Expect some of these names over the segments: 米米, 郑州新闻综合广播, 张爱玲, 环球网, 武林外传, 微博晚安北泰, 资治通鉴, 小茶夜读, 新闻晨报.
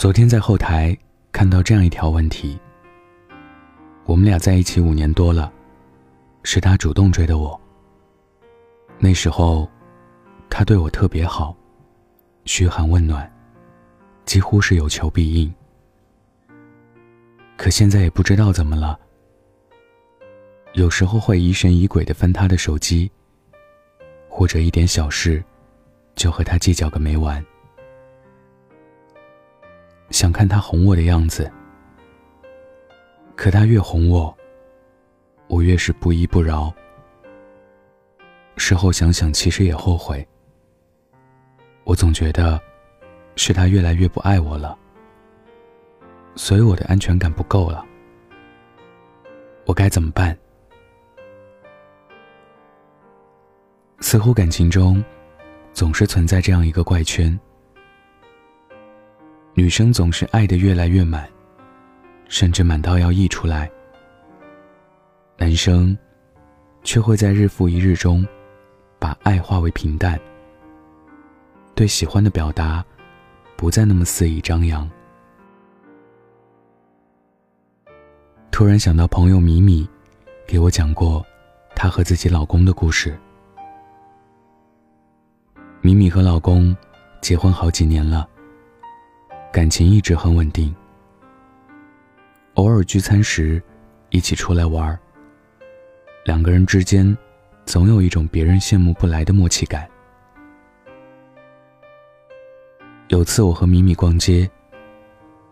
昨天在后台看到这样一条问题：我们俩在一起5年多了，是他主动追的我。那时候他对我特别好，嘘寒问暖，几乎是有求必应。可现在也不知道怎么了，有时候会疑神疑鬼地翻他的手机，或者一点小事就和他计较个没完。想看他哄我的样子，可他越哄我，我越是不依不饶。事后想想，其实也后悔。我总觉得是他越来越不爱我了，所以我的安全感不够了。我该怎么办？似乎感情中总是存在这样一个怪圈，女生总是爱得越来越满，甚至满到要溢出来，男生却会在日复一日中把爱化为平淡，对喜欢的表达不再那么肆意张扬。突然想到朋友米米给我讲过她和自己老公的故事。米米和老公结婚好几年了，感情一直很稳定，偶尔聚餐时一起出来玩，两个人之间总有一种别人羡慕不来的默契感。有次我和米米逛街，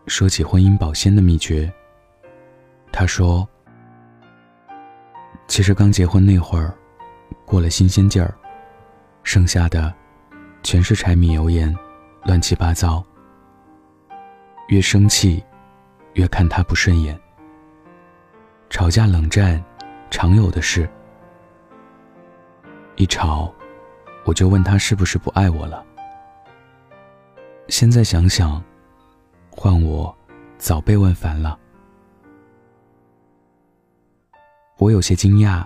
说起婚姻保鲜的秘诀，他说，其实刚结婚那会儿过了新鲜劲儿，剩下的全是柴米油盐，乱七八糟，越生气越看他不顺眼，吵架冷战常有的事。一吵我就问他是不是不爱我了，现在想想，换我早被问烦了。我有些惊讶，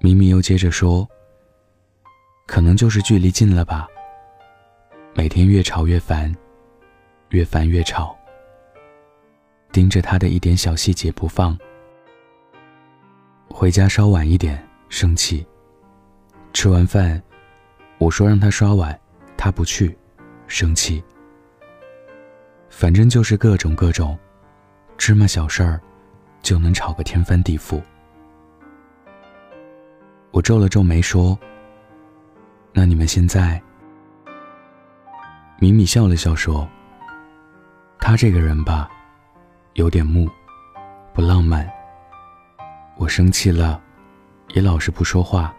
米米又接着说，可能就是距离近了吧，每天越吵越烦，越烦越吵，盯着他的一点小细节不放，回家稍晚一点生气，吃完饭我说让他刷碗，他不去生气，反正就是各种芝麻小事儿就能吵个天翻地覆。我皱了皱眉说，那你们现在？米米笑了笑说，他这个人吧，有点木，不浪漫，我生气了也老是不说话，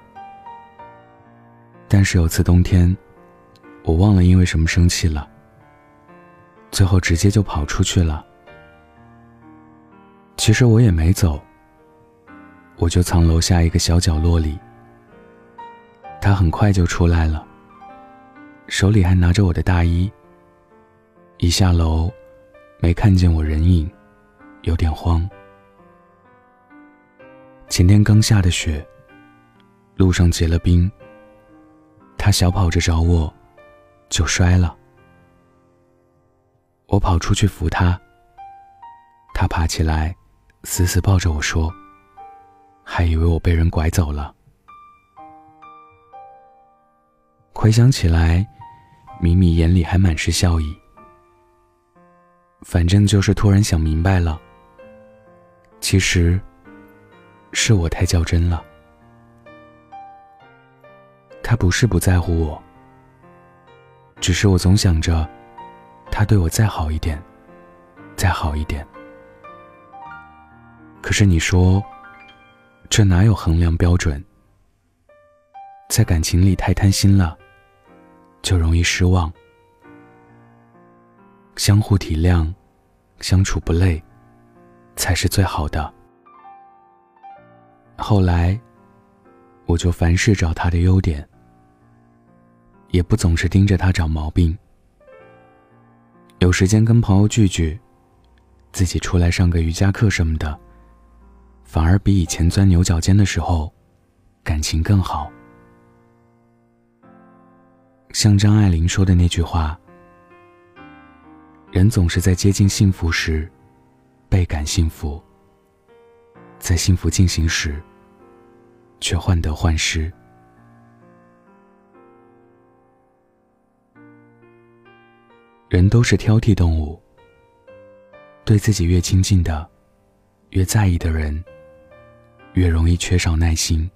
但是有次冬天我忘了因为什么生气了，最后直接就跑出去了。其实我也没走，我就藏楼下一个小角落里。他很快就出来了，手里还拿着我的大衣。一下楼没看见我人影，有点慌。前天刚下的雪，路上结了冰，他小跑着找我就摔了。我跑出去扶他，他爬起来死死抱着我说，还以为我被人拐走了。回想起来，米米眼里还满是笑意。反正就是突然想明白了，其实是我太较真了。他不是不在乎我，只是我总想着他对我再好一点。可是你说，这哪有衡量标准？在感情里太贪心了，就容易失望。相互体谅，相处不累，才是最好的。后来，我就凡事找他的优点，也不总是盯着他找毛病。有时间跟朋友聚聚，自己出来上个瑜伽课什么的，反而比以前钻牛角尖的时候感情更好。像张爱玲说的那句话，人总是在接近幸福时倍感幸福，在幸福进行时却患得患失。人都是挑剔动物，对自己越亲近的、越在意的人，越容易缺少耐心。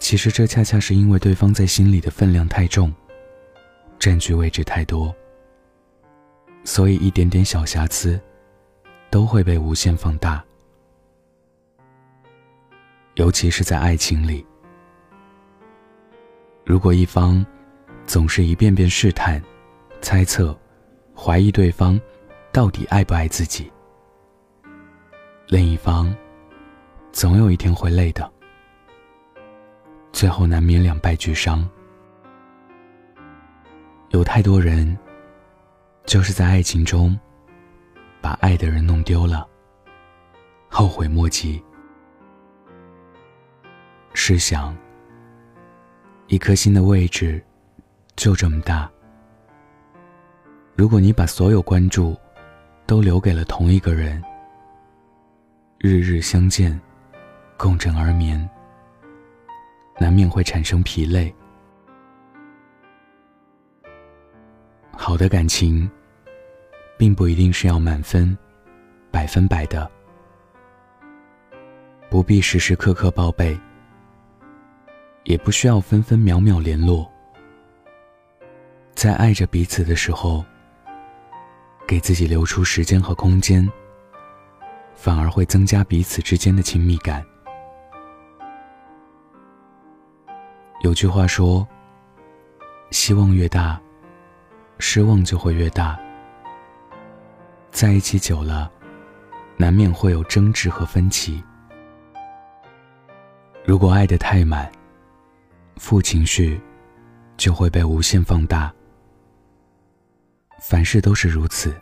其实这恰恰是因为对方在心里的分量太重，占据位置太多，所以一点点小瑕疵都会被无限放大。尤其是在爱情里，如果一方总是一遍遍试探、猜测、怀疑对方到底爱不爱自己，另一方总有一天会累的，最后难免两败俱伤。有太多人就是在爱情中把爱的人弄丢了，后悔莫及。试想，一颗心的位置就这么大，如果你把所有关注都留给了同一个人，日日相见，共枕而眠，难免会产生疲累。好的感情并不一定是要满分100%的，不必时时刻刻报备，也不需要分分秒秒联络。在爱着彼此的时候，给自己留出时间和空间，反而会增加彼此之间的亲密感。有句话说，希望越大，失望就会越大。在一起久了，难免会有争执和分歧。如果爱得太满，负情绪就会被无限放大。凡事都是如此，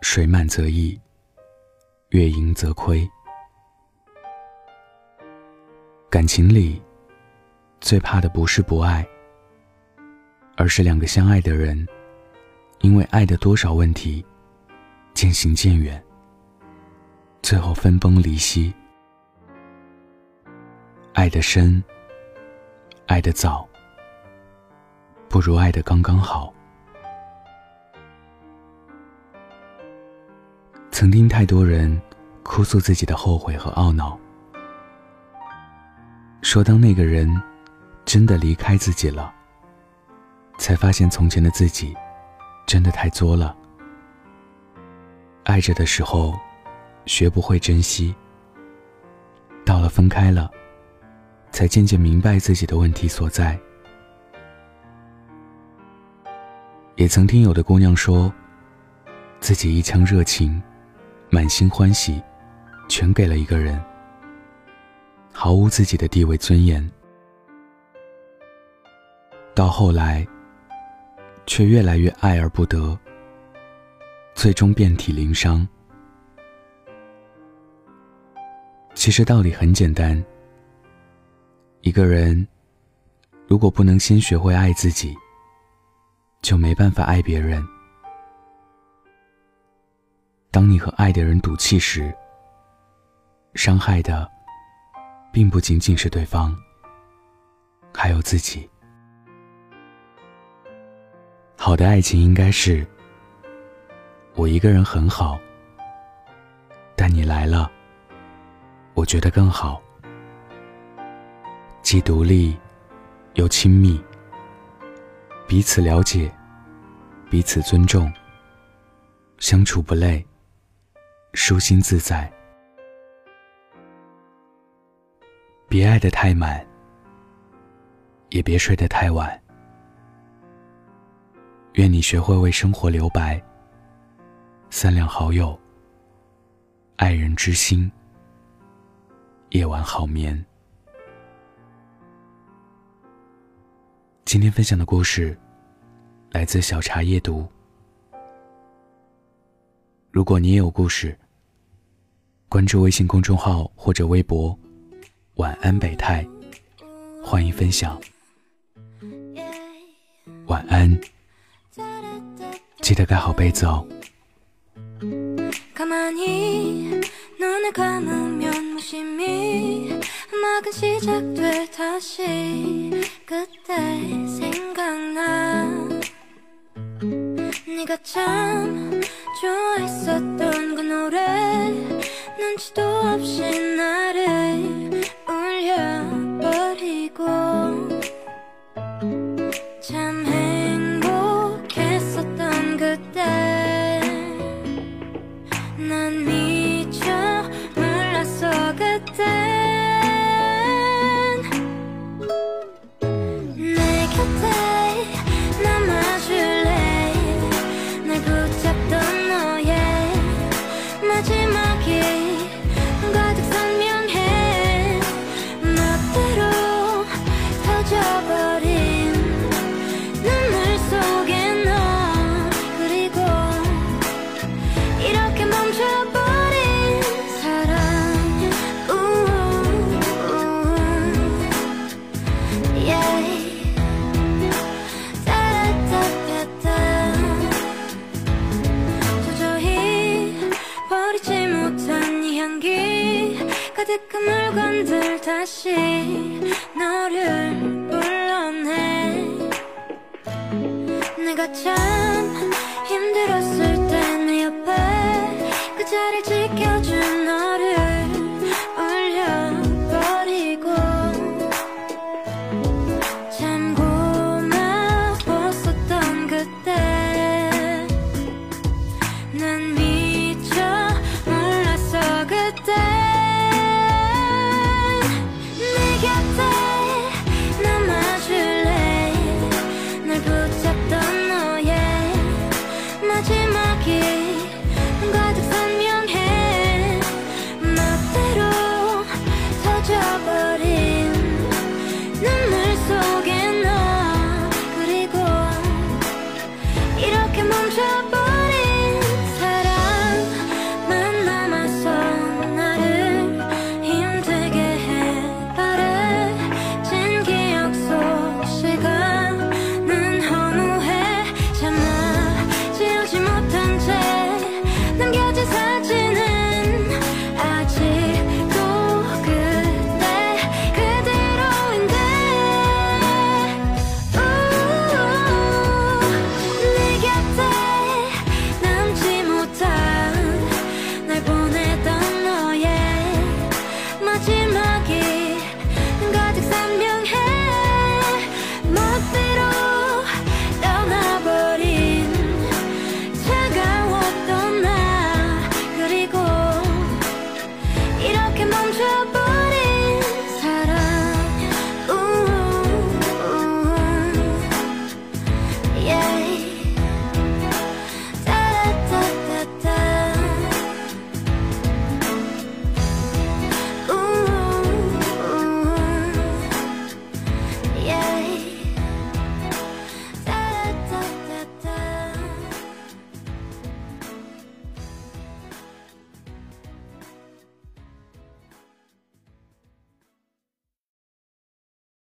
水满则溢，月盈则亏。感情里最怕的不是不爱，而是两个相爱的人因为爱的多少问题渐行渐远，最后分崩离析。爱得深，爱得早，不如爱得刚刚好。曾听太多人哭诉自己的后悔和懊恼，说当那个人真的离开自己了，才发现从前的自己真的太作了。爱着的时候学不会珍惜，到了分开了才渐渐明白自己的问题所在。也曾听有的姑娘说，自己一腔热情，满心欢喜，全给了一个人，毫无自己的地位尊严，到后来却越来越爱而不得，最终遍体鳞伤。其实道理很简单，一个人如果不能先学会爱自己，就没办法爱别人。当你和爱的人赌气时，伤害的并不仅仅是对方，还有自己。好的爱情应该是，我一个人很好，但你来了，我觉得更好。既独立又亲密，彼此了解，彼此尊重，相处不累，舒心自在。别爱得太满，也别睡得太晚。愿你学会为生活留白，三两好友，爱人之心，夜晚好眠。今天分享的故事来自小茶夜读。如果你也有故事，关注微信公众号或者微博晚安北泰，欢迎分享。晚安记得盖好被子哦。참 힘들었을 때 내 옆에 그 자리를 지켜준